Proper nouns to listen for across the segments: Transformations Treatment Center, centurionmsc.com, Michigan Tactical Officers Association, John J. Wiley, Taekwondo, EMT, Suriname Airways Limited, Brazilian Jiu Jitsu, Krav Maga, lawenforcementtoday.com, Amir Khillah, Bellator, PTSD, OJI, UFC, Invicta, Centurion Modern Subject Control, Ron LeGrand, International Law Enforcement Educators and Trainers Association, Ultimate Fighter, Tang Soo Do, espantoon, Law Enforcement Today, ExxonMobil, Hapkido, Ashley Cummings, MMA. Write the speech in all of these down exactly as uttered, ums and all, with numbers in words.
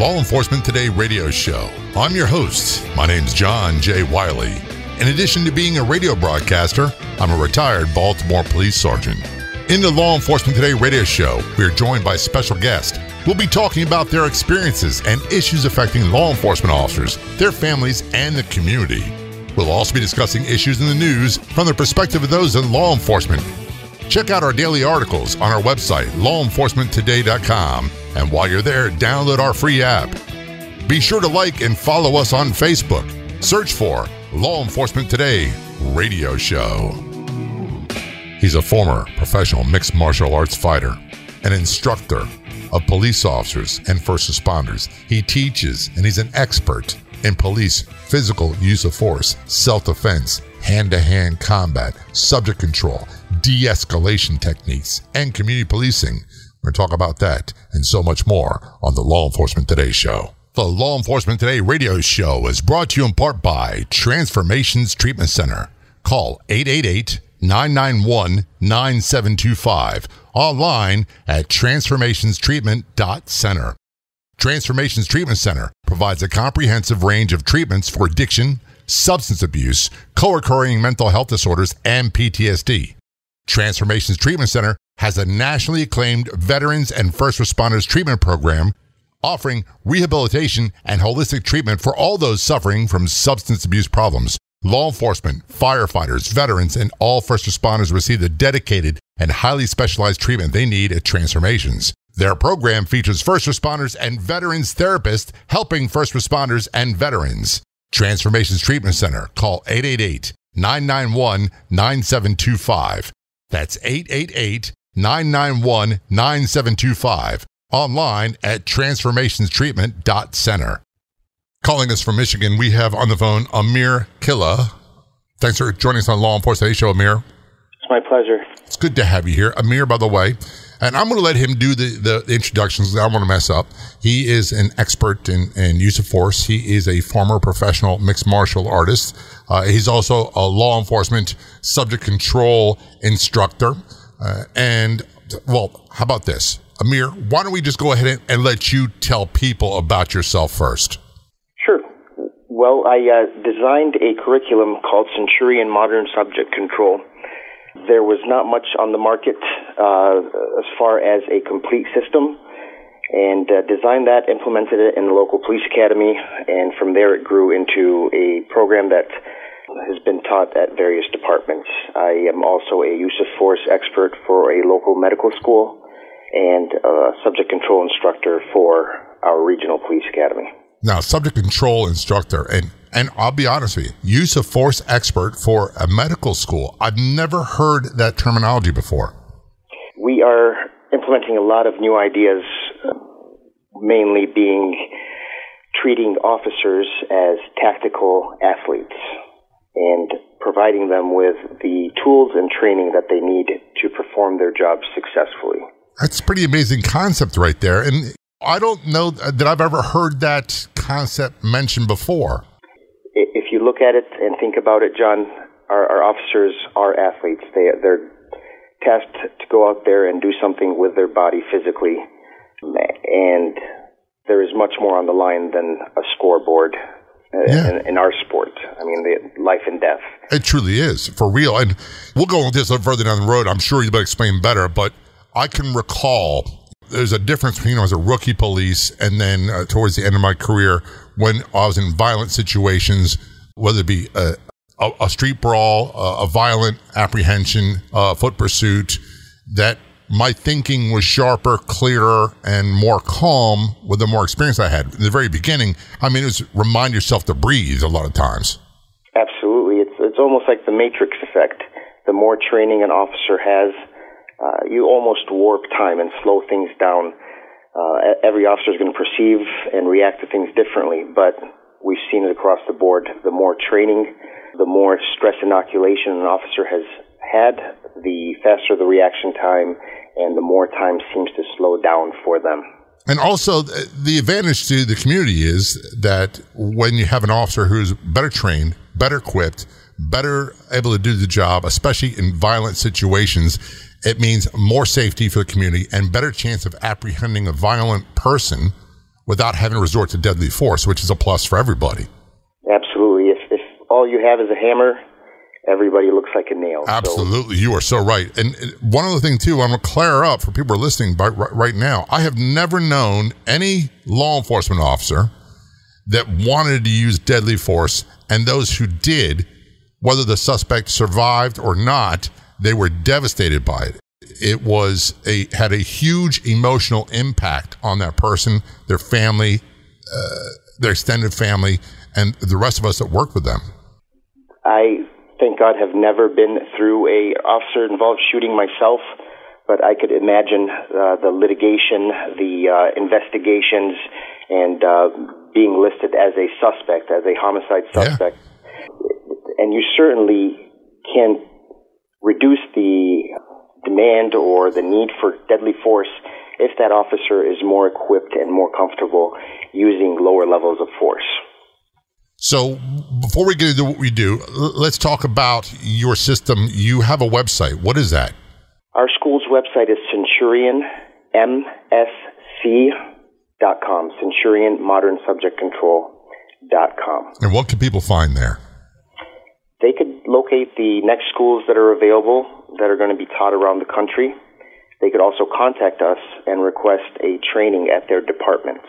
Law Enforcement Today radio show. I'm your host. My name's John J. Wiley. In addition to being a radio broadcaster, I'm a retired Baltimore police sergeant. In the Law Enforcement Today radio show, we are joined by special guests. We'll be talking about their experiences and issues affecting law enforcement officers, their families, and the community. We'll also be discussing issues in the news from the perspective of those in law enforcement. Check out our daily articles on our website, law enforcement today dot com, and while you're there, download our free app. Be sure to like and follow us on Facebook. Search for Law Enforcement Today Radio Show. He's a former professional mixed martial arts fighter, an instructor of police officers and first responders. He teaches, and he's an expert in police physical use of force, self-defense, hand-to-hand combat, subject control, de-escalation techniques, and community policing. We're going to talk about that and so much more on the Law Enforcement Today show. The Law Enforcement Today radio show is brought to you in part by Transformations Treatment Center. Call eight eight eight, nine nine one, nine seven two five. Online at transformations treatment dot center. Transformations Treatment Center provides a comprehensive range of treatments for addiction, substance abuse, co-occurring mental health disorders, and P T S D. Transformations Treatment Center has a nationally acclaimed veterans and first responders treatment program offering rehabilitation and holistic treatment for all those suffering from substance abuse problems. Law enforcement, firefighters, veterans, and all first responders receive the dedicated and highly specialized treatment they need at Transformations. Their program features first responders and veterans therapists helping first responders and veterans. Transformations Treatment Center. Call eight eight eight, nine nine one, nine seven two five. That's eight eight eight, nine nine one, nine seven two five. Online at transformations treatment dot center. Calling us from Michigan, we have on the phone Amir Khillah. Thanks for joining us on Law Enforcement Today show, Amir. It's my pleasure. It's good to have you here. Amir, by the way, and I'm going to let him do the, the introductions. I don't want to mess up. He is an expert in, in use of force. He is a former professional mixed martial artist. Uh, he's also a law enforcement subject control instructor. Uh, and, well, how about this? Amir, why don't we just go ahead and, and let you tell people about yourself first? Sure. Well, I uh, designed a curriculum called Centurion Modern Subject Control. There was not much on the market uh, as far as a complete system, and uh, designed that, implemented it in the local police academy, and from there it grew into a program that has been taught at various departments. I am also a use of force expert for a local medical school and a subject control instructor for our regional police academy. Now, subject control instructor, and and I'll be honest with you, use of force expert for a medical school. I've never heard that terminology before. We are implementing a lot of new ideas, mainly being treating officers as tactical athletes and providing them with the tools and training that they need to perform their jobs successfully. That's a pretty amazing concept right there. And I don't know that I've ever heard that concept mentioned before. If you look at it and think about it, John, our, our officers are athletes. They, they're tasked to go out there and do something with their body physically. And there is much more on the line than a scoreboard yeah. in, in our sport. I mean, the life and death. It truly is, for real. And we'll go on this further down the road. I'm sure you'll explain better, but I can recall there's a difference between, you know, as a rookie police and then uh, towards the end of my career when I was in violent situations, whether it be a, a, a street brawl, a, a violent apprehension, a foot pursuit, that my thinking was sharper, clearer, and more calm with the more experience I had. In the very beginning, I mean, it was remind yourself to breathe a lot of times. Absolutely. It's, it's almost like the Matrix effect. The more training an officer has, Uh, you almost warp time and slow things down. Uh, every officer is going to perceive and react to things differently, but we've seen it across the board. The more training, the more stress inoculation an officer has had, the faster the reaction time, and the more time seems to slow down for them. And also, the advantage to the community is that when you have an officer who's better trained, better equipped, better able to do the job, especially in violent situations, it means more safety for the community and better chance of apprehending a violent person, without having to resort to deadly force, which is a plus for everybody. Absolutely. If, if all you have is a hammer, everybody looks like a nail. Absolutely. So. You are so right. And one other thing, too, I'm going to clear up for people who are listening by, right, right now. I have never known any law enforcement officer that wanted to use deadly force, and those who did, whether the suspect survived or not, they were devastated by it. It was a had a huge emotional impact on that person, their family, uh, their extended family, and the rest of us that worked with them. I, thank God, have never been through a officer-involved shooting myself, but I could imagine uh, the litigation, the uh, investigations, and uh, being listed as a suspect, as a homicide suspect. Yeah. And you certainly can reduce the demand or the need for deadly force if that officer is more equipped and more comfortable using lower levels of force. So before we get into what we do, let's talk about your system. You have a website. What is that? Our school's website is centurion m s c dot com, Centurion Modern Subject Control dot com. And what can people find there? They could locate the next schools that are available that are going to be taught around the country. They could also contact us and request a training at their department.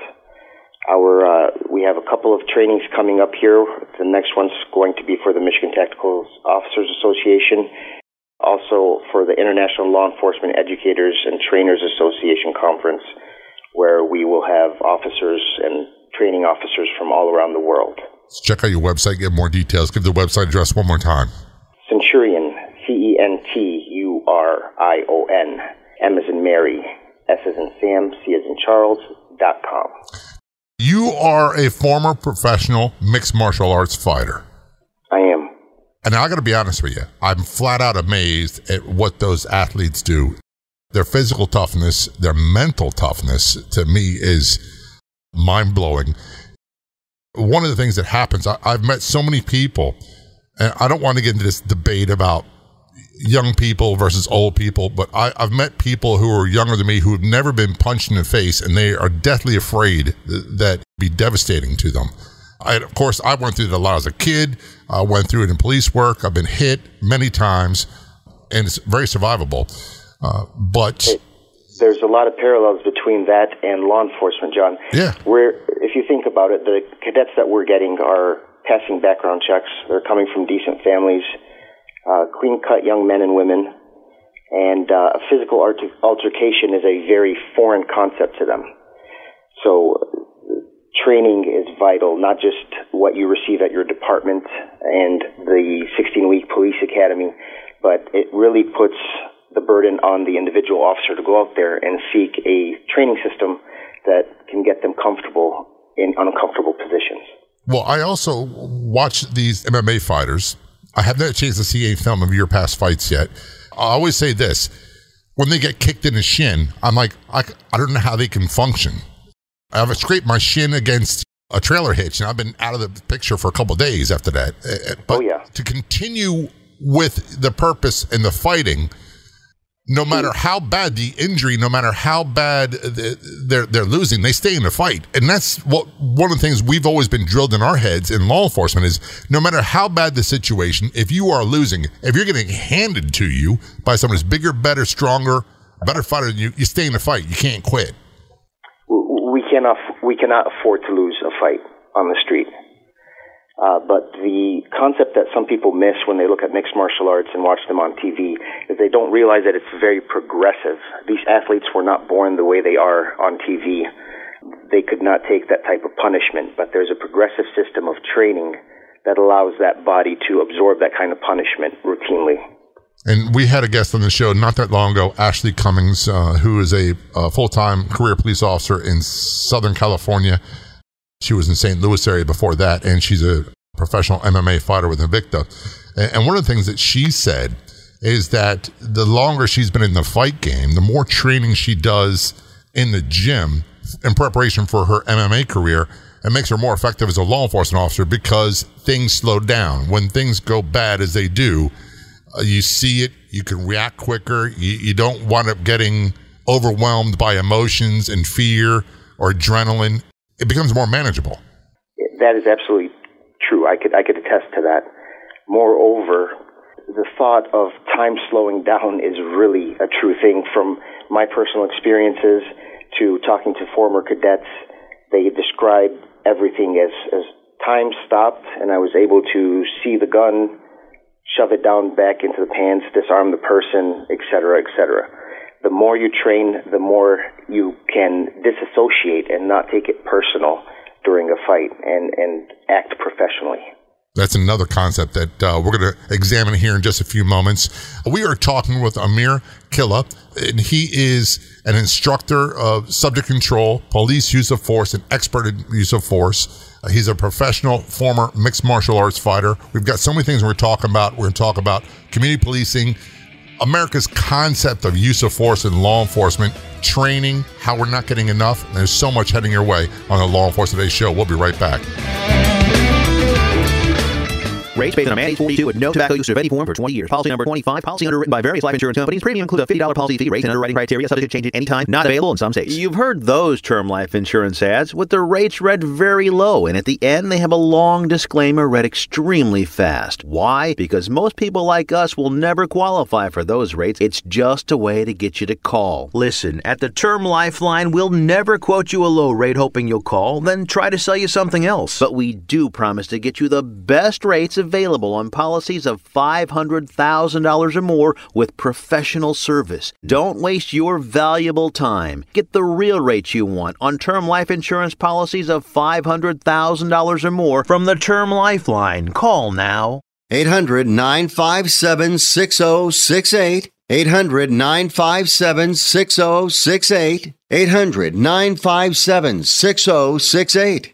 Our uh, we have a couple of trainings coming up here. The next one's going to be for the Michigan Tactical Officers Association, also for the International Law Enforcement Educators and Trainers Association Conference, where we will have officers and training officers from all around the world. Let's check out your website, get more details. Give the website address one more time. Centurion, C E N T U R I O N, M as in Mary, S as in Sam, C as in Charles, dot com. You are a former professional mixed martial arts fighter. I am. And I got to be honest with you, I'm flat out amazed at what those athletes do. Their physical toughness, their mental toughness, to me is mind-blowing. One of the things that happens, I, I've met so many people, and I don't want to get into this debate about young people versus old people, but I, I've met people who are younger than me who have never been punched in the face, and they are deathly afraid th- that it'd be devastating to them. I, of course, I went through it a lot as a kid. I went through it in police work. I've been hit many times, and it's very survivable. Uh, but it, there's a lot of parallels between that and law enforcement, John. Yeah. Where, if you think about it, the cadets that we're getting are passing background checks. They're coming from decent families. Uh, clean-cut young men and women, and uh, a physical alter- altercation is a very foreign concept to them. So uh, training is vital, not just what you receive at your department and the sixteen-week police academy, but it really puts the burden on the individual officer to go out there and seek a training system that can get them comfortable in uncomfortable positions. Well, I also watch these M M A fighters. I have not chance to see a film of your past fights yet. I always say this, when they get kicked in the shin, I'm like, I, I don't know how they can function. I've scraped my shin against a trailer hitch, and I've been out of the picture for a couple of days after that. But oh, yeah. To continue with the purpose and the fighting, no matter how bad the injury, no matter how bad they're, they're losing, they stay in the fight. And that's what one of the things we've always been drilled in our heads in law enforcement is no matter how bad the situation, if you are losing, if you're getting handed to you by someone who's bigger, better, stronger, better fighter than you, you stay in the fight. You can't quit. We cannot, we cannot afford to lose a fight on the street. Uh, but the concept that some people miss when they look at mixed martial arts and watch them on T V is they don't realize that it's very progressive. These athletes were not born the way they are on T V. They could not take that type of punishment, but there's a progressive system of training that allows that body to absorb that kind of punishment routinely. And we had a guest on the show not that long ago, Ashley Cummings, uh, who is a, a full-time career police officer in Southern California. She was in Saint Louis area before that, and she's a professional M M A fighter with Invicta. And one of the things that she said is that the longer she's been in the fight game, the more training she does in the gym in preparation for her M M A career, it makes her more effective as a law enforcement officer because things slow down. When things go bad as they do, uh, you see it, you can react quicker, you, you don't wind up getting overwhelmed by emotions and fear or adrenaline. it becomes more manageable. That is absolutely true. I could I could attest to that. Moreover, the thought of time slowing down is really a true thing. From my personal experiences to talking to former cadets, they describe everything as, as time stopped, and I was able to see the gun, shove it down back into the pants, disarm the person, et cetera, et cetera. The more you train, the more you can disassociate and not take it personal during a fight and, and act professionally. That's another concept that uh, we're going to examine here in just a few moments. We are talking with Amir Khillah, and he is an instructor of subject control, police use of force, and expert in use of force. Uh, he's a professional former mixed martial arts fighter. We've got so many things we're talking about. We're going to talk about community policing, America's concept of use of force in law enforcement, training, how we're not getting enough. And there's so much heading your way on the Law Enforcement Today show. We'll be right back. Rates based on a M A T forty-two with no tobacco use of any form for twenty years. Policy number twenty-five. Policy underwritten by various life insurance companies. Premium includes a fifty dollars policy fee. Rates and underwriting criteria subject to change at any time. Not available in some states. You've heard those term life insurance ads with their rates read very low, and at the end they have a long disclaimer read extremely fast. Why? Because most people like us will never qualify for those rates. It's just a way to get you to call. Listen, at the Term Lifeline, we'll never quote you a low rate hoping you'll call, then try to sell you something else. But we do promise to get you the best rates of available on policies of five hundred thousand dollars or more with professional service. Don't waste your valuable time. Get the real rates you want on term life insurance policies of five hundred thousand dollars or more from the Term Lifeline. Call now. eight hundred, nine five seven, six oh six eight. eight hundred, nine five seven, six oh six eight. eight hundred, nine five seven, six oh six eight.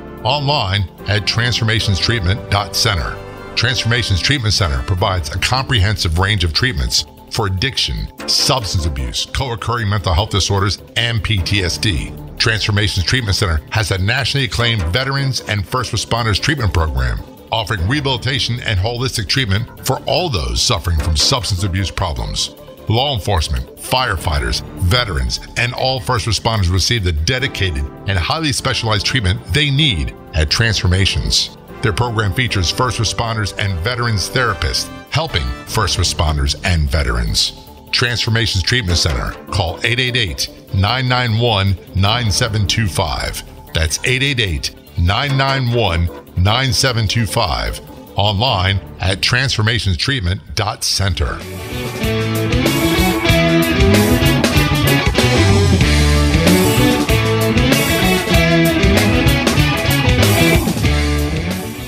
Online at transformations treatment dot center. Transformations Treatment Center provides a comprehensive range of treatments for addiction, substance abuse, co-occurring mental health disorders, and P T S D. Transformations Treatment Center has a nationally acclaimed veterans and first responders treatment program, offering rehabilitation and holistic treatment for all those suffering from substance abuse problems. Law enforcement, firefighters, veterans, and all first responders receive the dedicated and highly specialized treatment they need at Transformations. Their program features first responders and veterans therapists, helping first responders and veterans. Transformations Treatment Center. Call eight eight eight, nine nine one, nine seven two five. That's eight eight eight, nine nine one, nine seven two five. Online at transformations treatment dot center.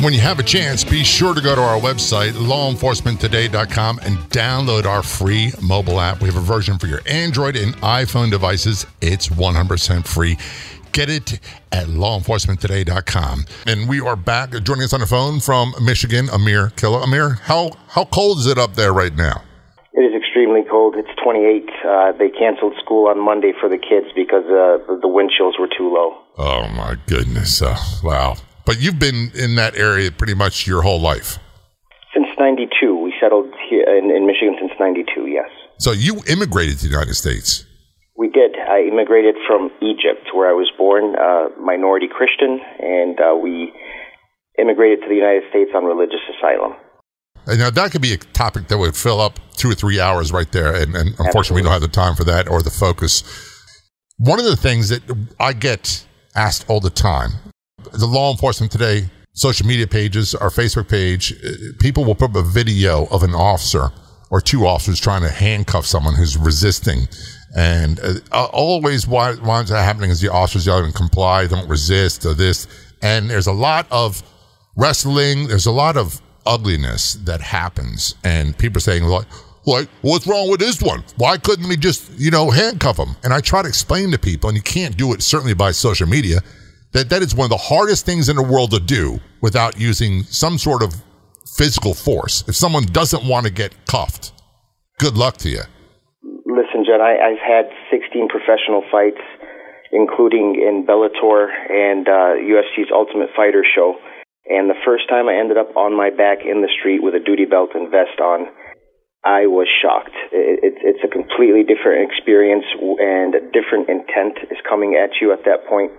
When you have a chance, be sure to go to our website, law enforcement today dot com, and download our free mobile app. We have a version for your Android and iPhone devices. It's one hundred percent free. Get it at law enforcement today dot com. And we are back. Joining us on the phone from Michigan, Amir Khillah. Amir, how, how cold is it up there right now? It is extremely cold. It's twenty-eight. Uh, they canceled school on Monday for the kids because uh, the wind chills were too low. Oh, my goodness. Uh, wow. But you've been in that area pretty much your whole life. Since ninety-two. We settled here in, in Michigan since ninety-two, yes. So you immigrated to the United States. We did. I immigrated from Egypt, where I was born, uh, minority Christian, and uh, we immigrated to the United States on religious asylum. And now that could be a topic that would fill up two or three hours right there, and, and unfortunately Absolutely. We don't have the time for that or the focus. One of the things that I get asked all the time, the Law Enforcement Today social media pages, our Facebook page, people will put up a video of an officer or two officers trying to handcuff someone who's resisting. And uh, always what winds up happening is the officers don't even comply, don't resist, or this. And there's a lot of wrestling. There's a lot of ugliness that happens. And people are saying, like, like, what's wrong with this one? Why couldn't we just, you know, handcuff him? And I try to explain to people, and you can't do it certainly by social media, That that is one of the hardest things in the world to do without using some sort of physical force. If someone doesn't want to get cuffed, good luck to you. Listen, John, I, I've had sixteen professional fights, including in Bellator and uh, U F C's Ultimate Fighter show. And the first time I ended up on my back in the street with a duty belt and vest on, I was shocked. It, it, it's a completely different experience, and a different intent is coming at you at that point.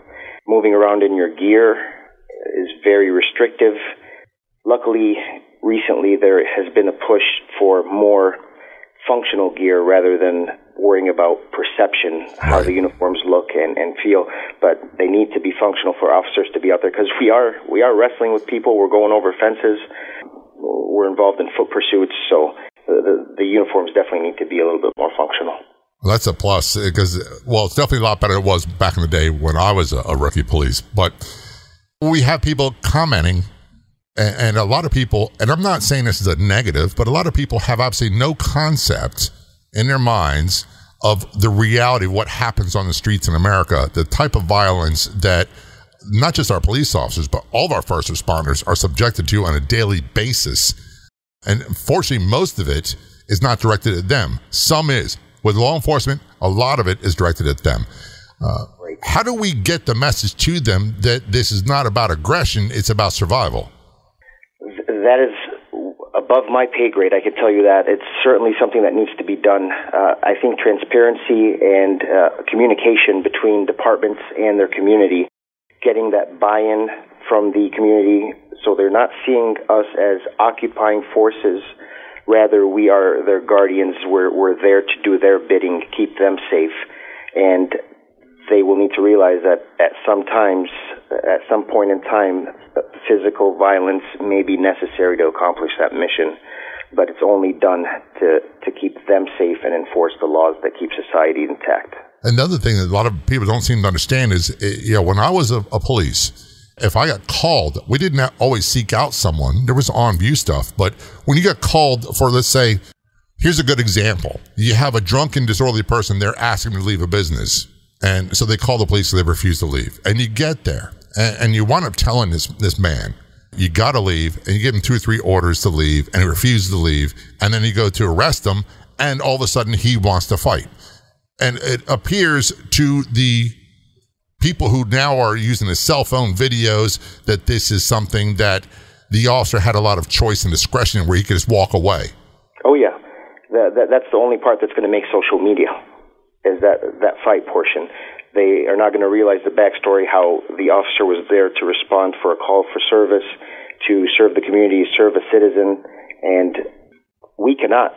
Moving around in your gear is very restrictive. Luckily, recently there has been a push for more functional gear rather than worrying about perception, how the uniforms look and, and feel. But they need to be functional for officers to be out there, because we are, we are wrestling with people. We're going over fences. We're involved in foot pursuits. So the, the, the uniforms definitely need to be a little bit more functional. That's a plus, because, well, it's definitely a lot better than it was back in the day when I was a, a rookie police. But we have people commenting, and, and a lot of people, and I'm not saying this is a negative, but a lot of people have absolutely no concept in their minds of the reality of what happens on the streets in America, the type of violence that not just our police officers, but all of our first responders are subjected to on a daily basis. And unfortunately, most of it is not directed at them. Some is. With law enforcement, a lot of it is directed at them. Uh, how do we get the message to them that this is not about aggression, it's about survival? That is above my pay grade, I can tell you that. It's certainly something that needs to be done. Uh, I think transparency and uh, communication between departments and their community, getting that buy-in from the community so they're not seeing us as occupying forces. Rather, we are their guardians. We're, we're there to do their bidding, keep them safe. And they will need to realize that at some times, at some point in time, physical violence may be necessary to accomplish that mission. But it's only done to, to keep them safe and enforce the laws that keep society intact. Another thing that a lot of people don't seem to understand is, you know, when I was a, a police... If I got called, we didn't always seek out someone. There was on-view stuff. But when you got called for, let's say, here's a good example. You have a drunken, disorderly person. They're asking them to leave a business. And so they call the police, and they refuse to leave. And you get there, and, and you wind up telling this, this man, you got to leave. And you give him two or three orders to leave, and he refuses to leave. And then you go to arrest him, and all of a sudden he wants to fight. And it appears to the people who now are using the cell phone videos that this is something that the officer had a lot of choice and discretion where he could just walk away. Oh, yeah. That, that, that's the only part that's going to make social media, is that, that fight portion. They are not going to realize the backstory, how the officer was there to respond for a call for service, to serve the community, serve a citizen, and we cannot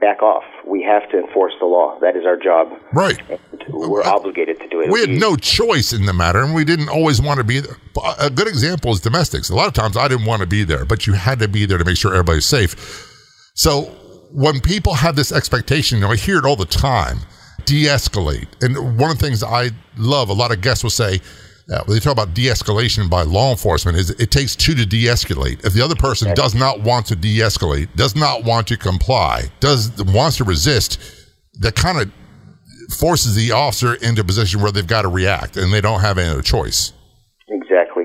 back off. We have to enforce the law. That is our job. Right. We're obligated to do it. We had no choice in the matter, and we didn't always want to be there. A good example is domestics. A lot of times I didn't want to be there, but you had to be there to make sure everybody's safe. So when people have this expectation, you know, I hear it all the time, de-escalate. And one of the things I love, a lot of guests will say, uh, when they talk about de-escalation by law enforcement, is it takes two to de-escalate. If the other person does not want to de-escalate, does not want to comply, does wants to resist, that kind of forces the officer into a position where they've got to react, and they don't have any other choice. Exactly.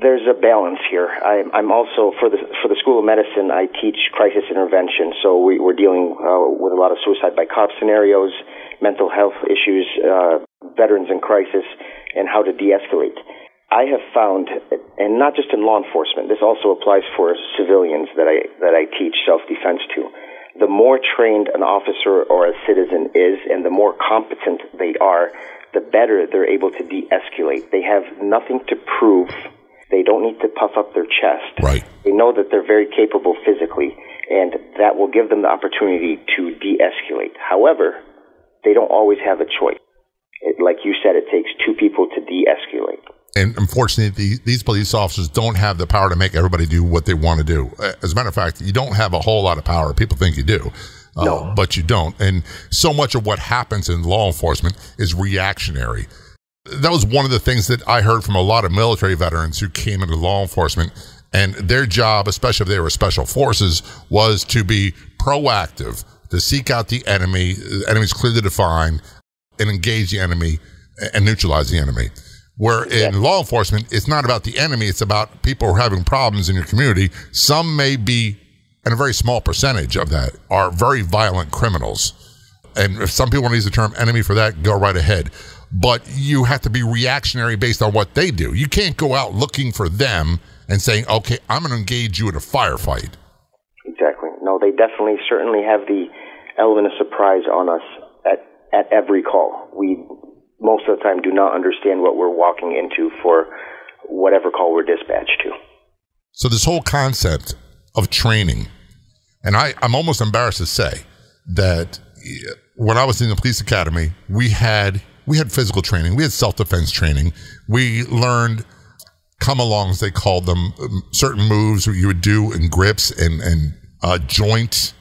There's a balance here. I, I'm also, for the for the School of Medicine, I teach crisis intervention, so we, we're dealing uh, with a lot of suicide by cop scenarios, mental health issues, uh, veterans in crisis, and how to de-escalate. I have found, and not just in law enforcement, this also applies for civilians that I that I teach self-defense to. The more trained an officer or a citizen is, and the more competent they are, the better they're able to de-escalate. They have nothing to prove. They don't need to puff up their chest. Right. They know that they're very capable physically, and that will give them the opportunity to de-escalate. However, they don't always have a choice. It, like you said, it takes two people to de-escalate. And unfortunately, the, these police officers don't have the power to make everybody do what they want to do. As a matter of fact, you don't have a whole lot of power. People think you do, uh, no. But you don't. And so much of what happens in law enforcement is reactionary. That was one of the things that I heard from a lot of military veterans who came into law enforcement. And their job, especially if they were special forces, was to be proactive, to seek out the enemy. The enemy's clearly defined, and engage the enemy and neutralize the enemy. Where in yeah. law enforcement, it's not about the enemy, it's about people who are having problems in your community. Some may be, and a very small percentage of that, are very violent criminals. And if some people want to use the term enemy for that, go right ahead. But you have to be reactionary based on what they do. You can't go out looking for them and saying, okay, I'm going to engage you in a firefight. Exactly. No, they definitely, certainly have the element of surprise on us at, at every call. We... most of the time do not understand what we're walking into for whatever call we're dispatched to. So this whole concept of training, and I, I'm almost embarrassed to say that when I was in the police academy, we had we had physical training, we had self-defense training, we learned come-alongs, they called them, certain moves that you would do in grips and, and uh, joints,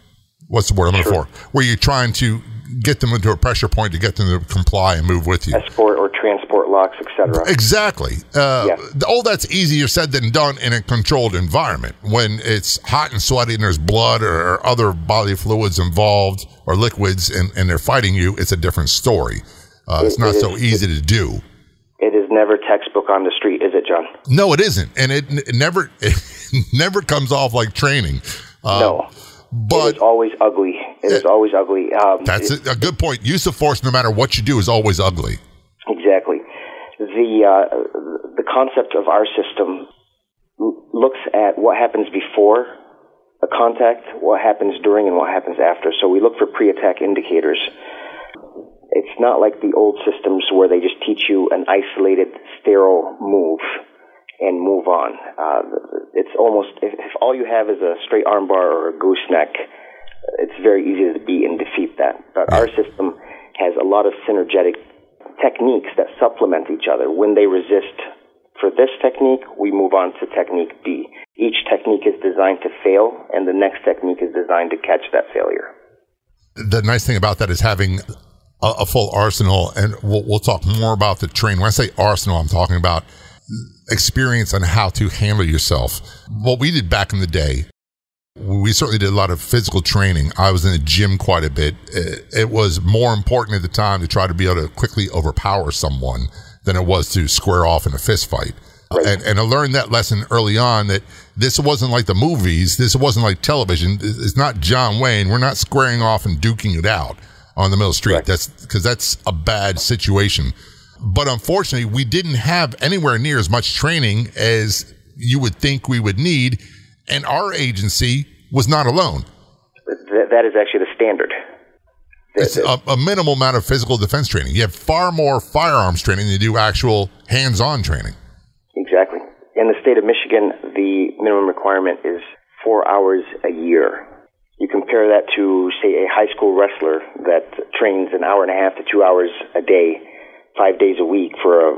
what's the word I'm looking for, where you're trying to get them into a pressure point to get them to comply and move with you. Escort or transport locks, et cetera. Exactly. Uh, yeah. All that's easier said than done in a controlled environment when it's hot and sweaty and there's blood or, or other bodily fluids involved or liquids and, and they're fighting you. It's a different story. Uh, it, it's not it is, so easy it, to do. It is never textbook on the street, is it, John? No, it isn't. And it, it never it never comes off like training. Uh, no. But it's always ugly. It is always ugly. Um, that's a, a good point. Use of force, no matter what you do, is always ugly. Exactly. The uh, the concept of our system looks at what happens before a contact, what happens during, and what happens after. So we look for pre-attack indicators. It's not like the old systems where they just teach you an isolated, sterile move and move on. Uh, it's almost, if, if all you have is a straight armbar or a gooseneck, it's very easy to beat and defeat that. But our system has a lot of synergetic techniques that supplement each other. When they resist for this technique, we move on to technique B. Each technique is designed to fail, and the next technique is designed to catch that failure. The nice thing about that is having a, a full arsenal, and we'll, we'll talk more about the training. When I say arsenal, I'm talking about experience on how to handle yourself. What we did back in the day, we certainly did a lot of physical training. I was in the gym quite a bit. It was more important at the time to try to be able to quickly overpower someone than it was to square off in a fist fight. Right. And, and I learned that lesson early on, that this wasn't like the movies. This wasn't like television. It's not John Wayne. We're not squaring off and duking it out on the middle of the street. Right. That's because that's a bad situation. But unfortunately, we didn't have anywhere near as much training as you would think we would need. And our agency was not alone. Th- that is actually the standard. The, it's the, a, a minimal amount of physical defense training. You have far more firearms training than you do actual hands-on training. Exactly. In the state of Michigan, the minimum requirement is four hours a year. You compare that to, say, a high school wrestler that trains an hour and a half to two hours a day, five days a week for a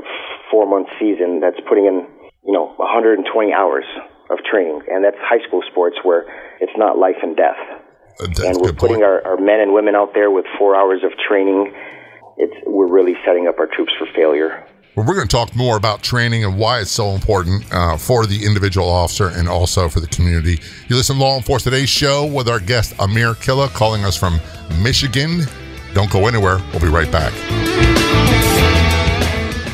four-month season. That's putting in, you know, one hundred twenty hours of training, and that's high school sports where it's not life and death. That's and we're putting our, our men and women out there with four hours of training. It's we're really setting up our troops for failure. Well, we're going to talk more about training and why it's so important uh, for the individual officer and also for the community. You listen to Law Enforcement Today's show with our guest Amir Khillah, calling us from Michigan. Don't go anywhere. We'll be right back.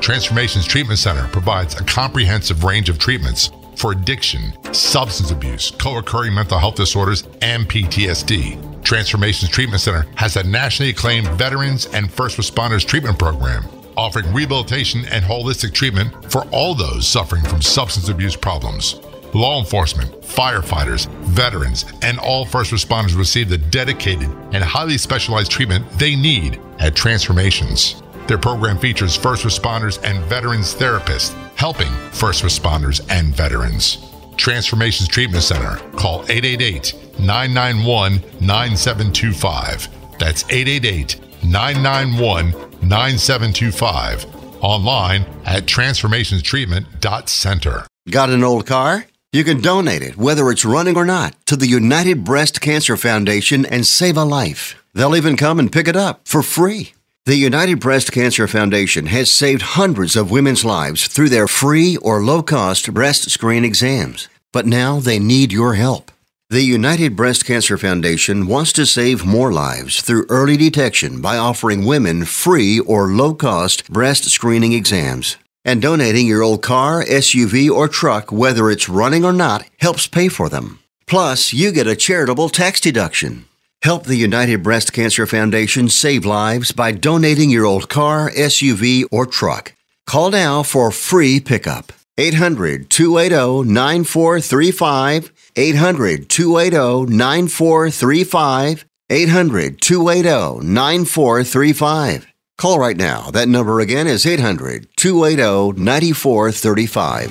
Transformations Treatment Center provides a comprehensive range of treatments for addiction, substance abuse, co-occurring mental health disorders, and P T S D. Transformations Treatment Center has a nationally acclaimed veterans and first responders treatment program, offering rehabilitation and holistic treatment for all those suffering from substance abuse problems. Law enforcement, firefighters, veterans, and all first responders receive the dedicated and highly specialized treatment they need at Transformations. Their program features first responders and veterans therapists, helping first responders and veterans. Transformations Treatment Center. Call eight eight eight, nine nine one, nine seven two five. That's eight eight eight, nine nine one, nine seven two five. Online at transformations treatment dot center. Got an old car? You can donate it, whether it's running or not, to the United Breast Cancer Foundation and save a life. They'll even come and pick it up for free. The United Breast Cancer Foundation has saved hundreds of women's lives through their free or low-cost breast screen exams. But now they need your help. The United Breast Cancer Foundation wants to save more lives through early detection by offering women free or low-cost breast screening exams. And donating your old car, S U V, or truck, whether it's running or not, helps pay for them. Plus, you get a charitable tax deduction. Help the United Breast Cancer Foundation save lives by donating your old car, S U V, or truck. Call now for free pickup. eight hundred, two eight zero, nine four three five. eight hundred, two eight zero, nine four three five. eight hundred, two eight zero, nine four three five. Call right now. That number again is eight hundred, two eight zero, nine four three five.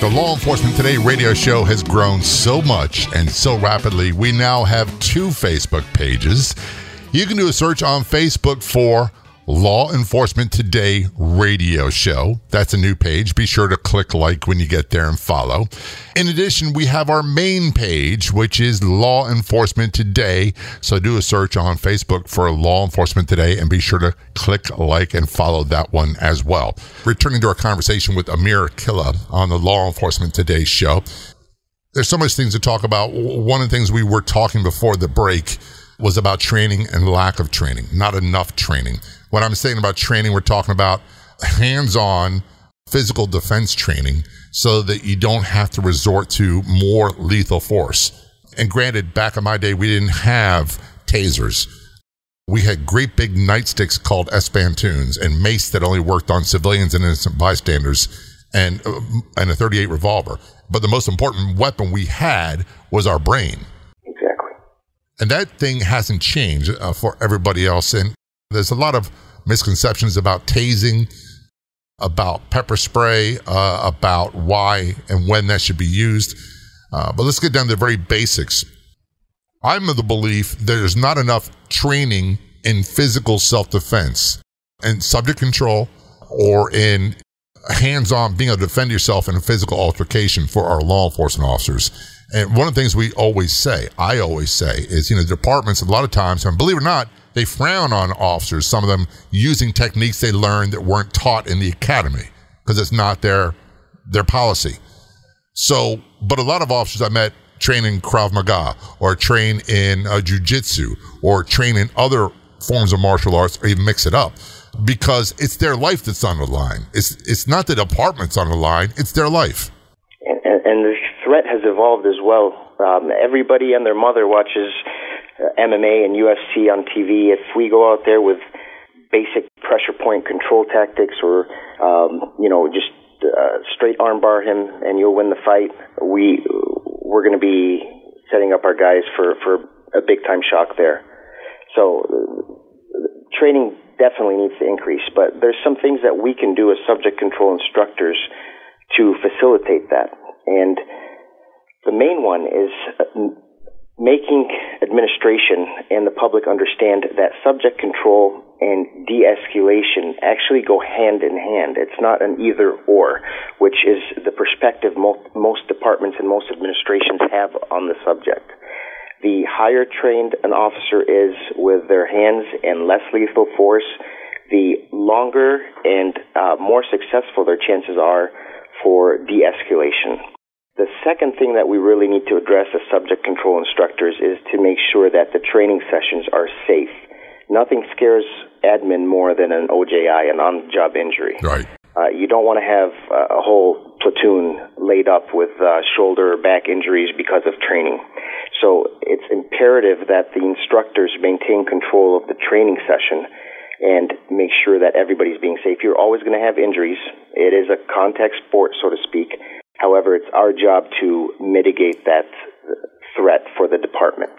The Law Enforcement Today radio show has grown so much and so rapidly, we now have two Facebook pages. You can do a search on Facebook for Law Enforcement Today radio show. That's a new page. Be sure to click like when you get there and follow. In addition, we have our main page, which is Law Enforcement Today. So do a search on Facebook for Law Enforcement Today and be sure to click like and follow that one as well. Returning to our conversation with Amir Khillah on the Law Enforcement Today show. There's so much things to talk about. One of the things we were talking before the break was about training and lack of training, not enough training. When I'm saying about training, we're talking about hands-on physical defense training so that you don't have to resort to more lethal force. And granted, back in my day, we didn't have tasers. We had great big nightsticks called espantoons and mace that only worked on civilians and innocent bystanders, and and a thirty-eight revolver. But the most important weapon we had was our brain. And that thing hasn't changed uh, for everybody else. And there's a lot of misconceptions about tasing, about pepper spray, uh, about why and when that should be used. Uh, but let's get down to the very basics. I'm of the belief there's not enough training in physical self-defense and subject control or in hands-on being able to defend yourself in a physical altercation for our law enforcement officers. And one of the things we always say, I always say, is, you know, departments a lot of times, and believe it or not, they frown on officers, some of them using techniques they learned that weren't taught in the academy because it's not their their policy. So, but a lot of officers I met train in Krav Maga or train in uh, jiu-jitsu or train in other forms of martial arts or even mix it up because it's their life that's on the line. It's, it's not the department's on the line, it's their life. And, and, and the threat has evolved as well. Um, everybody and their mother watches uh, M M A and U F C on T V. If we go out there with basic pressure point control tactics or, um, you know, just uh, straight armbar him and you'll win the fight, we, we're going to be setting up our guys for, for a big-time shock there. So uh, training definitely needs to increase, but there's some things that we can do as subject control instructors to facilitate that. And the main one is making administration and the public understand that subject control and de-escalation actually go hand in hand. It's not an either-or, which is the perspective most departments and most administrations have on the subject. The higher trained an officer is with their hands and less lethal force, the longer and uh, more successful their chances are for de-escalation. The second thing that we really need to address as subject control instructors is to make sure that the training sessions are safe. Nothing scares admin more than an O J I, an on-the-job injury. Right. Uh, you don't want to have uh, a whole platoon laid up with uh, shoulder or back injuries because of training. So it's imperative that the instructors maintain control of the training session and make sure that everybody's being safe. You're always going to have injuries. It is a contact sport, so to speak. However, it's our job to mitigate that threat for the department.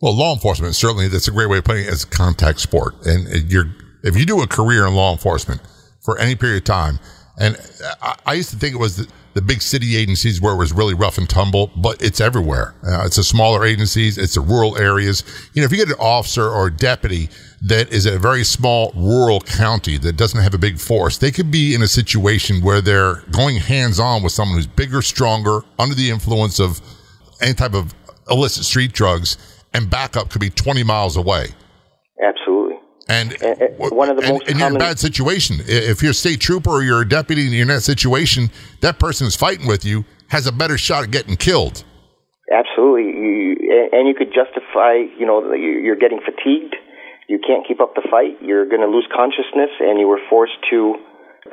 Well, law enforcement, certainly, that's a great way of putting it, is a contact sport. And you're, if you do a career in law enforcement for any period of time, and I, I used to think it was the, the big city agencies where it was really rough and tumble, but it's everywhere. Uh, it's the smaller agencies, it's the rural areas. You know, if you get an officer or a deputy that is a very small rural county that doesn't have a big force, they could be in a situation where they're going hands-on with someone who's bigger, stronger, under the influence of any type of illicit street drugs, and backup could be twenty miles away. Absolutely. And, and, and one of the and, most and common- you're in a bad situation. If you're a state trooper or you're a deputy and you're in that situation, that person who's fighting with you has a better shot at getting killed. Absolutely. You, and you could justify, you know, you're getting fatigued. You can't keep up the fight. You're going to lose consciousness, and you were forced to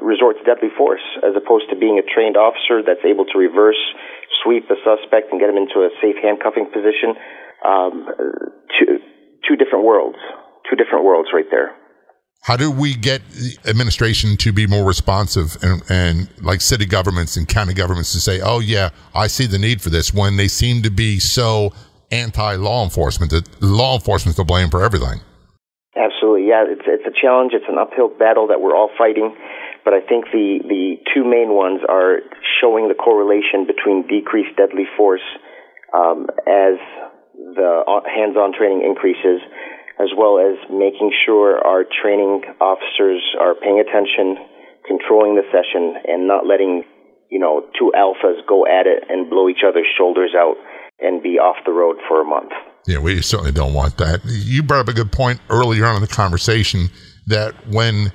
resort to deadly force, as opposed to being a trained officer that's able to reverse sweep a suspect and get him into a safe handcuffing position. Um, two, two different worlds. Two different worlds right there. How do we get the administration to be more responsive and, and like city governments and county governments to say, oh, yeah, I see the need for this, when they seem to be so anti-law enforcement that law enforcement's to blame for everything? Absolutely, yeah. It's, it's a challenge. It's an uphill battle that we're all fighting. But I think the, the two main ones are showing the correlation between decreased deadly force um, as the hands-on training increases, as well as making sure our training officers are paying attention, controlling the session, and not letting, you know, two alphas go at it and blow each other's shoulders out and be off the road for a month. Yeah, we certainly don't want that. You brought up a good point earlier on in the conversation that when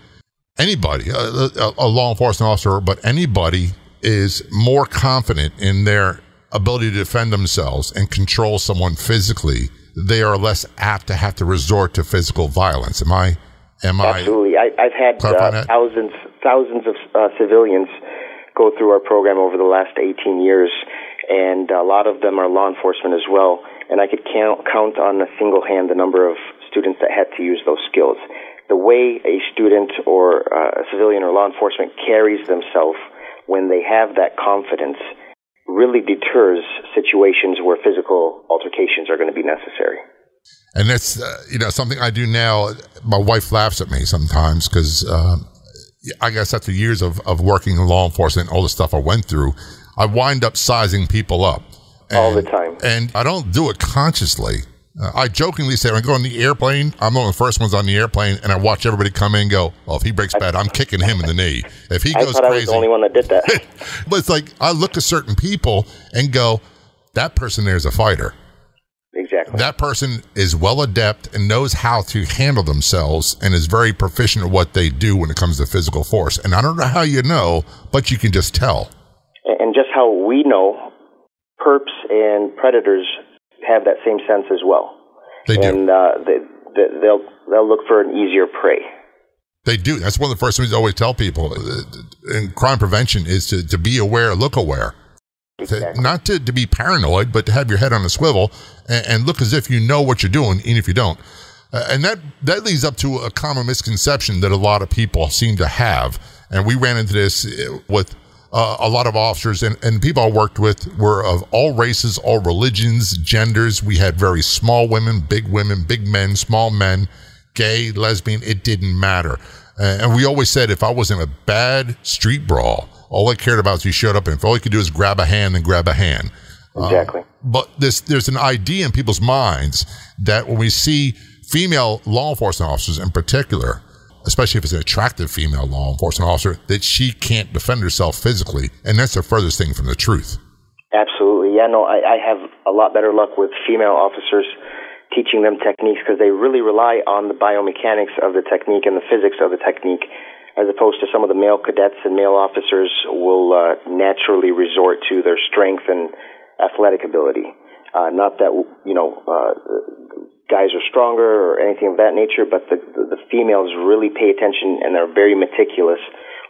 anybody, a, a, a law enforcement officer, but anybody is more confident in their ability to defend themselves and control someone physically, they are less apt to have to resort to physical violence. Am I? Am I? Absolutely. I, I've had uh, thousands, thousands of uh, civilians go through our program over the last eighteen years, and a lot of them are law enforcement as well. And I could count, count on a single hand the number of students that had to use those skills. The way a student or uh, a civilian or law enforcement carries themselves when they have that confidence really deters situations where physical altercations are going to be necessary. And that's, uh, you know, something I do now. My wife laughs at me sometimes because uh, I guess after years of, of working in law enforcement, all the stuff I went through, I wind up sizing people up. And, all the time. And I don't do it consciously. Uh, I jokingly say, when I go on the airplane, I'm one of the first ones on the airplane, and I watch everybody come in and go, oh, if he breaks bad, I'm kicking him in the knee. If he I goes crazy. I thought I was the only one that did that. But it's like, I look at certain people and go, that person there is a fighter. Exactly. That person is well adept and knows how to handle themselves and is very proficient at what they do when it comes to physical force. And I don't know how you know, but you can just tell. And just how we know, perps and predators have that same sense as well. They do. And uh, they, they, they'll, they'll look for an easier prey. They do. That's one of the first things I always tell people in crime prevention is to, to be aware, look aware. Exactly. To, not to, to be paranoid, but to have your head on a swivel and, and look as if you know what you're doing, even if you don't. Uh, and that, that leads up to a common misconception that a lot of people seem to have. And we ran into this with Uh, a lot of officers and, and people I worked with were of all races, all religions, genders. We had very small women, big women, big men, small men, gay, lesbian. It didn't matter. Uh, and we always said if I was in a bad street brawl, all I cared about is you showed up, and if all you could do is grab a hand, then grab a hand. Exactly. Uh, but this, there's an idea in people's minds that when we see female law enforcement officers in particular, especially if it's an attractive female law enforcement officer, that she can't defend herself physically. And that's the furthest thing from the truth. Absolutely. Yeah, no, I, I have a lot better luck with female officers teaching them techniques because they really rely on the biomechanics of the technique and the physics of the technique, as opposed to some of the male cadets and male officers will uh, naturally resort to their strength and athletic ability. Uh, not that, you know, uh, guys are stronger or anything of that nature, but the, the, the females really pay attention and they're very meticulous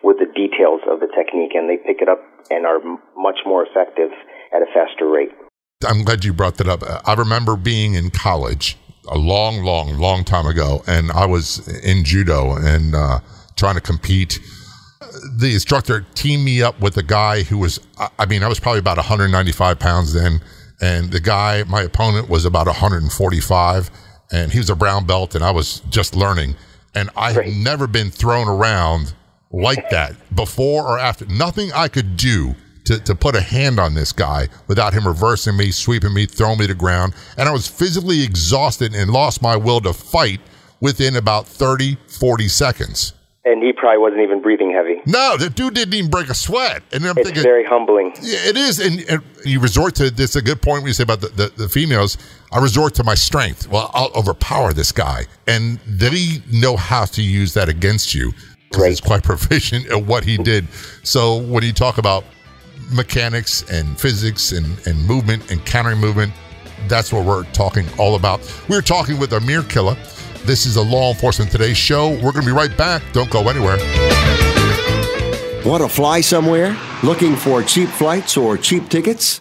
with the details of the technique, and they pick it up and are m- much more effective at a faster rate. I'm glad you brought that up. I remember being in college a long, long, long time ago, and I was in judo and uh, trying to compete. The instructor teamed me up with a guy who was, I mean, I was probably about one hundred ninety-five pounds then. And the guy, my opponent, was about one hundred forty-five, and he was a brown belt, and I was just learning. And I had Great. never been thrown around like that before or after. Nothing I could do to, to put a hand on this guy without him reversing me, sweeping me, throwing me to the ground. And I was physically exhausted and lost my will to fight within about thirty, forty seconds. And he probably wasn't even breathing heavy. No, the dude didn't even break a sweat. And I'm it's thinking, very humbling. Yeah, it is. And, and you resort to this, a good point when you say about the, the, the females, I resort to my strength. Well, I'll overpower this guy. And they know how to use that against you. Right. He's quite proficient at what he did. So when you talk about mechanics and physics and, and movement and countering movement, that's what we're talking all about. We're talking with Amir Khillah. This is a Law Enforcement Today show. We're going to be right back. Don't go anywhere. Want to fly somewhere? Looking for cheap flights or cheap tickets?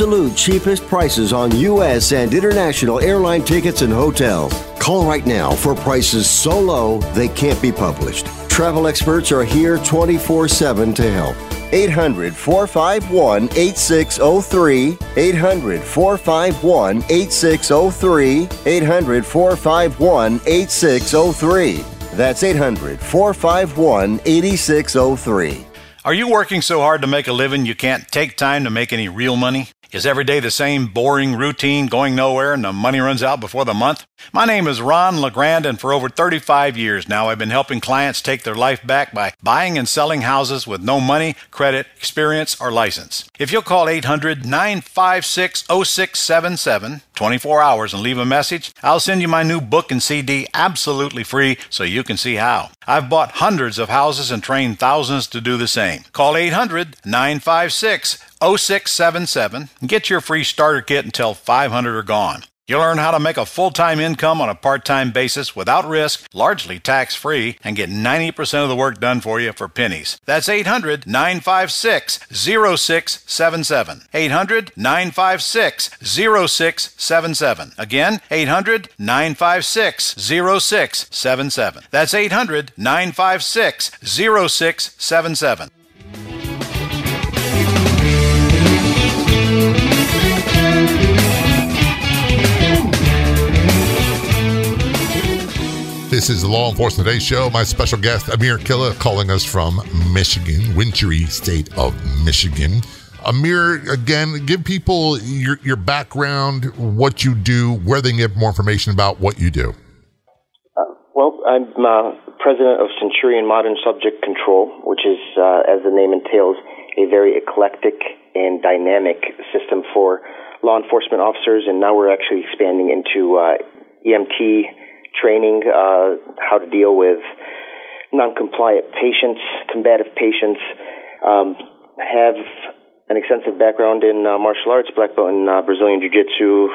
Absolute cheapest prices on U S and international airline tickets and hotels. Call right now for prices so low they can't be published. Travel experts are here twenty-four seven to help. eight hundred, four five one, eight six zero three, eight hundred, four five one, eight six zero three, eight hundred, four five one, eight six zero three. That's eight hundred, four five one, eight six zero three. Are you working so hard to make a living you can't take time to make any real money? Is every day the same boring routine, going nowhere, and the money runs out before the month? My name is Ron LeGrand, and for over thirty-five years now, I've been helping clients take their life back by buying and selling houses with no money, credit, experience, or license. If you'll call eight hundred, nine five six, zero six seven seven, twenty-four hours, and leave a message, I'll send you my new book and C D absolutely free so you can see how. I've bought hundreds of houses and trained thousands to do the same. Call eight hundred, nine five six, zero six seven seven and get your free starter kit until five hundred are gone. You'll learn how to make a full-time income on a part-time basis without risk, largely tax-free, and get ninety percent of the work done for you for pennies. That's eight hundred, nine five six, zero six seven seven. eight hundred, nine five six, zero six seven seven. Again, eight hundred, nine five six, zero six seven seven. That's eight hundred, nine five six, zero six seven seven. This is the Law Enforcement Today show. My special guest, Amir Khillah, calling us from Michigan, wintry state of Michigan. Amir, again, give people your, your background, what you do, where they can get more information about what you do. Uh, well, I'm uh, president of Centurion Modern Subject Control, which is, uh, as the name entails, a very eclectic and dynamic system for law enforcement officers. And now we're actually expanding into uh, E M T training, uh, how to deal with non-compliant patients, combative patients. Um, have an extensive background in uh, martial arts, black belt in uh, Brazilian Jiu Jitsu,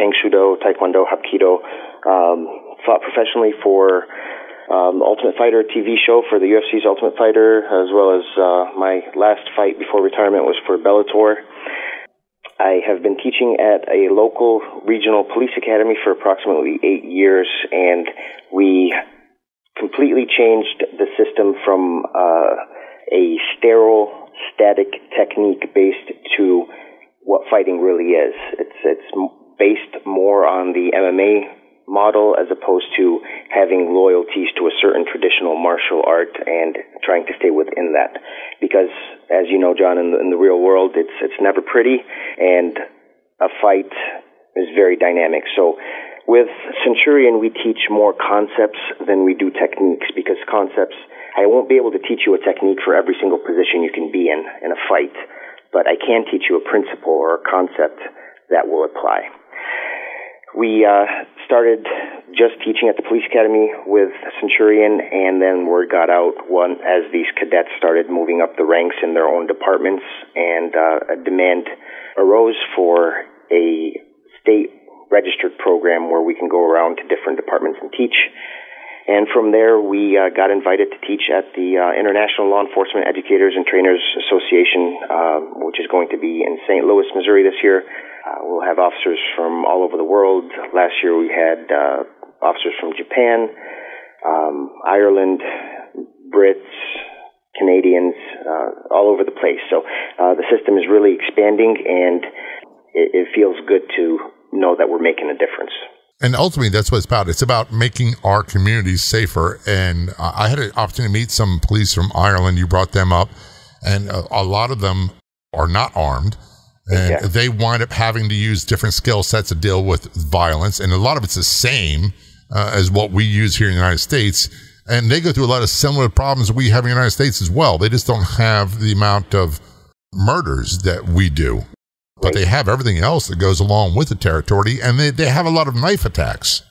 Tang Soo Do, Taekwondo, Hapkido. Um, fought professionally for um, Ultimate Fighter T V show, for the U F C's Ultimate Fighter, as well as uh, my last fight before retirement was for Bellator. I have been teaching at a local regional police academy for approximately eight years, and we completely changed the system from uh, a sterile, static technique based to what fighting really is. It's it's based more on the M M A model as opposed to having loyalties to a certain traditional martial art and trying to stay within that, because, as you know, John, in the, in the real world, it's it's never pretty, and a fight is very dynamic. So with Centurion, we teach more concepts than we do techniques, because concepts, I won't be able to teach you a technique for every single position you can be in in a fight, but I can teach you a principle or a concept that will apply. We uh, started just teaching at the police academy with Centurion, and then word got out one, as these cadets started moving up the ranks in their own departments, and uh, a demand arose for a state-registered program where we can go around to different departments and teach. And from there, we uh, got invited to teach at the uh, International Law Enforcement Educators and Trainers Association, uh, which is going to be in Saint Louis, Missouri this year. Uh, we'll have officers from all over the world. Last year we had uh, officers from Japan, um, Ireland, Brits, Canadians, uh, all over the place. So uh, the system is really expanding, and it, it feels good to know that we're making a difference. And ultimately, that's what it's about. It's about making our communities safer. And I had an opportunity to meet some police from Ireland. You brought them up. And a, a lot of them are not armed. And okay. They wind up having to use different skill sets to deal with violence. And a lot of it's the same uh, as what we use here in the United States. And they go through a lot of similar problems we have in the United States as well. They just don't have the amount of murders that we do. But they have everything else that goes along with the territory, and they, they have a lot of knife attacks.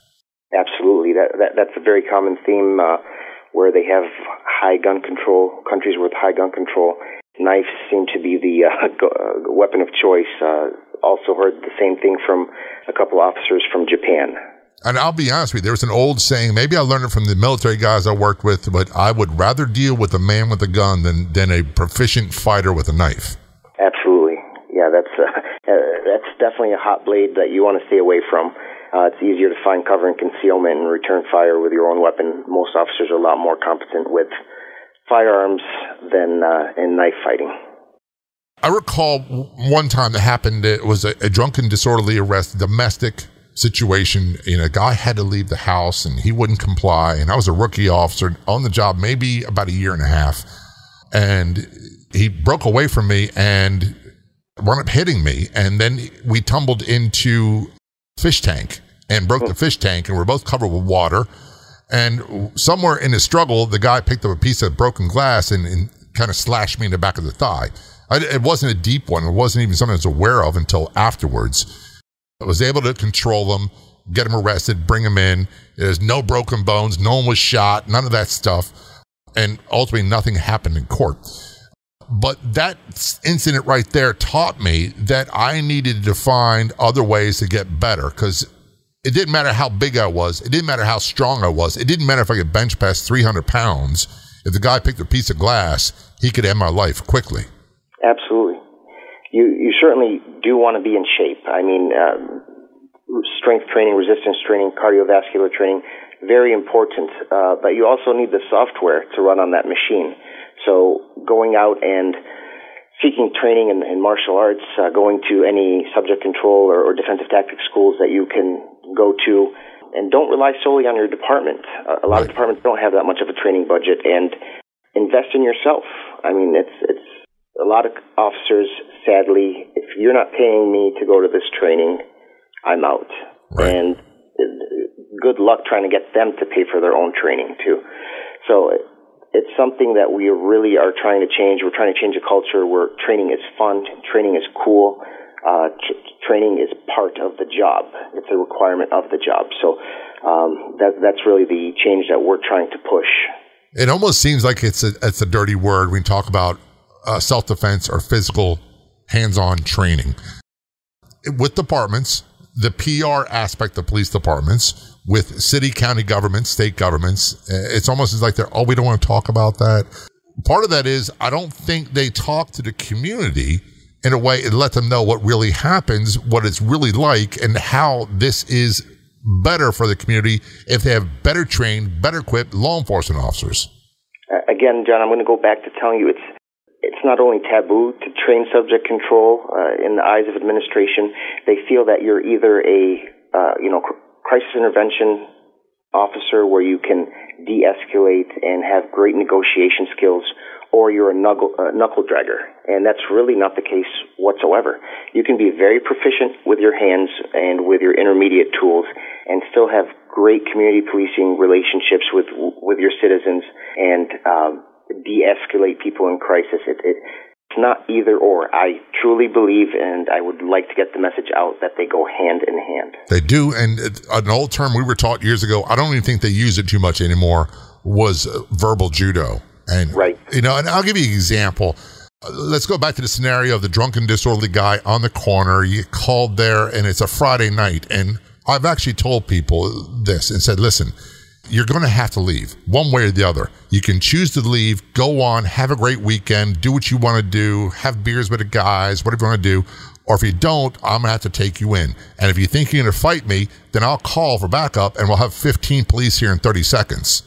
Absolutely. That, that That's a very common theme uh, where they have high gun control, countries with high gun control. Knives seem to be the uh, go, uh, weapon of choice. Uh, also heard the same thing from a couple officers from Japan. And I'll be honest with you, there was an old saying, maybe I learned it from the military guys I worked with, but I would rather deal with a man with a gun than, than a proficient fighter with a knife. Absolutely. Yeah, that's uh, uh, that's definitely a hot blade that you want to stay away from. Uh, it's easier to find cover and concealment and return fire with your own weapon. Most officers are a lot more competent with firearms than uh, in knife fighting. I recall one time that happened, it was a, a drunken disorderly arrest, domestic situation. You know, a guy had to leave the house and he wouldn't comply. And I was a rookie officer on the job, maybe about a year and a half. And he broke away from me and wound up hitting me, and then we tumbled into fish tank and broke the fish tank, and we're both covered with water. And somewhere in the struggle, the guy picked up a piece of broken glass and, and kind of slashed me in the back of the thigh. I, it wasn't a deep one. It wasn't even something I was aware of until afterwards. I was able to control him, get him arrested, bring him in. There's no broken bones. No one was shot. None of that stuff. And ultimately, nothing happened in court. But that incident right there taught me that I needed to find other ways to get better, because it didn't matter how big I was. It didn't matter how strong I was. It didn't matter if I could bench press three hundred pounds. If the guy picked a piece of glass, he could end my life quickly. Absolutely. You you certainly do want to be in shape. I mean, um, strength training, resistance training, cardiovascular training, very important. Uh, but you also need the software to run on that machine. So going out and seeking training in, in martial arts, uh, going to any subject control or, or defensive tactics schools that you can go to, and don't rely solely on your department. Uh, a lot right. of departments don't have that much of a training budget, and invest in yourself. I mean, it's it's a lot of officers, sadly, if you're not paying me to go to this training, I'm out. Right. And good luck trying to get them to pay for their own training, too. So it's something that we really are trying to change. We're trying to change a culture where training is fun, training is cool, uh, tr- training is part of the job. It's a requirement of the job. So um, that, that's really the change that we're trying to push. It almost seems like it's a, it's a dirty word when you talk about uh, self-defense or physical hands-on training. With departments, the P R aspect of police departments, with city, county governments, state governments, it's almost as like they're, oh, we don't want to talk about that. Part of that is I don't think they talk to the community in a way and let them know what really happens, what it's really like, and how this is better for the community if they have better trained, better equipped law enforcement officers. Again, John, I'm going to go back to telling you it's It's not only taboo to train subject control uh, in the eyes of administration. They feel that you're either a, uh, you know, crisis intervention officer where you can de-escalate and have great negotiation skills, or you're a knuckle, uh, knuckle dragger. And that's really not the case whatsoever. You can be very proficient with your hands and with your intermediate tools and still have great community policing relationships with with your citizens and um, de-escalate people in crisis. It, it, it's not either or. I truly believe, and I would like to get the message out, that they go hand in hand. They do, and an old term we were taught years ago, I don't even think they use it too much anymore, was verbal judo. And right. You know, and I'll give you an example. Let's go back to the scenario of the drunken disorderly guy on the corner. You called there, and it's a Friday night, and I've actually told people this and said, listen, you're going to have to leave one way or the other. You can choose to leave, go on, have a great weekend, do what you want to do, have beers with the guys, whatever you want to do. Or if you don't, I'm going to have to take you in. And if you think you're going to fight me, then I'll call for backup and we'll have fifteen police here in thirty seconds.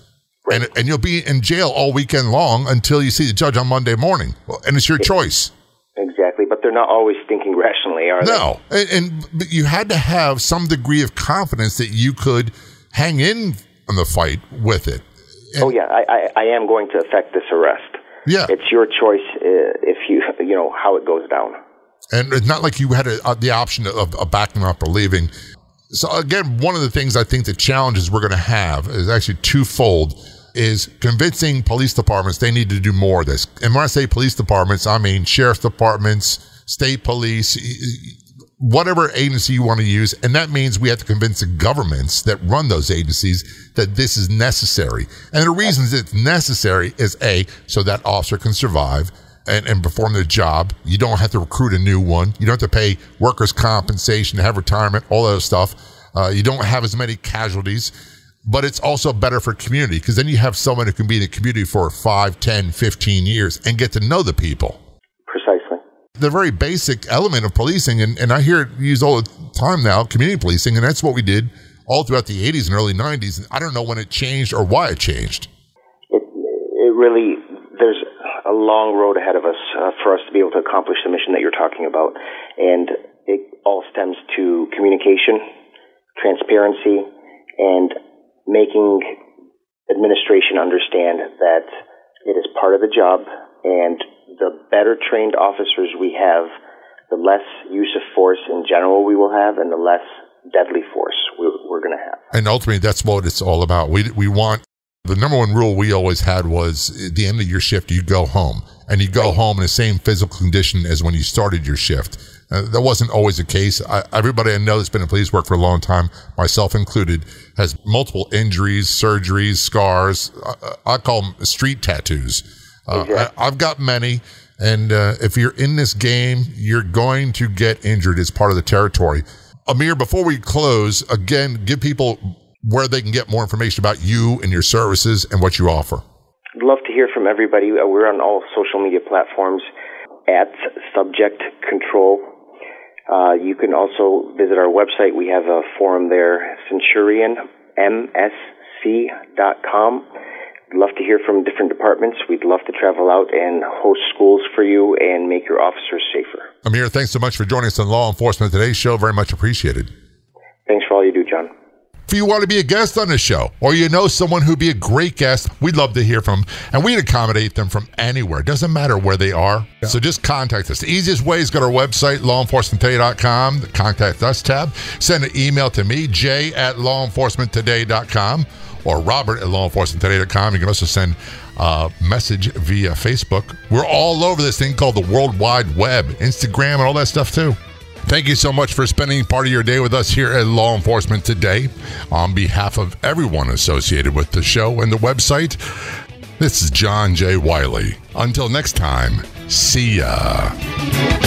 Right. And, and you'll be in jail all weekend long until you see the judge on Monday morning. And it's your choice. Exactly. But they're not always thinking rationally, are no. they? No. And, and you had to have some degree of confidence that you could hang in on the fight with it. And, oh, yeah. I, I, I am going to effect this arrest. Yeah. It's your choice if you, you know, how it goes down. And it's not like you had a, a, the option of, of backing up or leaving. So, again, one of the things I think the challenges we're going to have is actually twofold, is convincing police departments they need to do more of this. And when I say police departments, I mean sheriff's departments, state police, whatever agency you want to use. And that means we have to convince the governments that run those agencies that this is necessary. And the reasons it's necessary is, A, so that officer can survive and, and perform their job. You don't have to recruit a new one. You don't have to pay workers' compensation, have retirement, all that stuff. Uh, you don't have as many casualties, but it's also better for community because then you have someone who can be in the community for five, ten, fifteen years and get to know the people. Precisely. The very basic element of policing, and, and I hear it used all the time now, community policing, and that's what we did all throughout the eighties and early nineties. And I don't know when it changed or why it changed. It, it really, there's a long road ahead of us uh, for us to be able to accomplish the mission that you're talking about. And it all stems to communication, transparency, and making administration understand that it is part of the job, and the better trained officers we have, the less use of force in general we will have, and the less deadly force we're going to have. And ultimately, that's what it's all about. We we want... The number one rule we always had was at the end of your shift, you go home. And you go home in the same physical condition as when you started your shift. Uh, that wasn't always the case. I, everybody I know that's been in police work for a long time, myself included, has multiple injuries, surgeries, scars. I, I call them street tattoos. Uh, exactly. I, I've got many. And uh, if you're in this game, you're going to get injured. It's part of the territory. Amir, before we close, again, give people where they can get more information about you and your services and what you offer. I'd love to hear from everybody. We're on all social media platforms at Subject Control. Uh, you can also visit our website. We have a forum there, centurion m s c dot com. I'd love to hear from different departments. We'd love to travel out and host schools for you and make your officers safer. Amir, thanks so much for joining us on Law Enforcement Today's show. Very much appreciated. Thanks for all you do, John. If you want to be a guest on the show, or you know someone who'd be a great guest, we'd love to hear from them, and we'd accommodate them from anywhere. It doesn't matter where they are. Yeah. So just contact us. The easiest way is go to our website, law enforcement today dot com, the Contact Us tab. Send an email to me, Jay at law enforcement today dot com, or Robert at law enforcement today dot com. You can also send a message via Facebook. We're all over this thing called the World Wide Web, Instagram, and all that stuff, too. Thank you so much for spending part of your day with us here at Law Enforcement Today. On behalf of everyone associated with the show and the website, this is John J. Wiley. Until next time, see ya.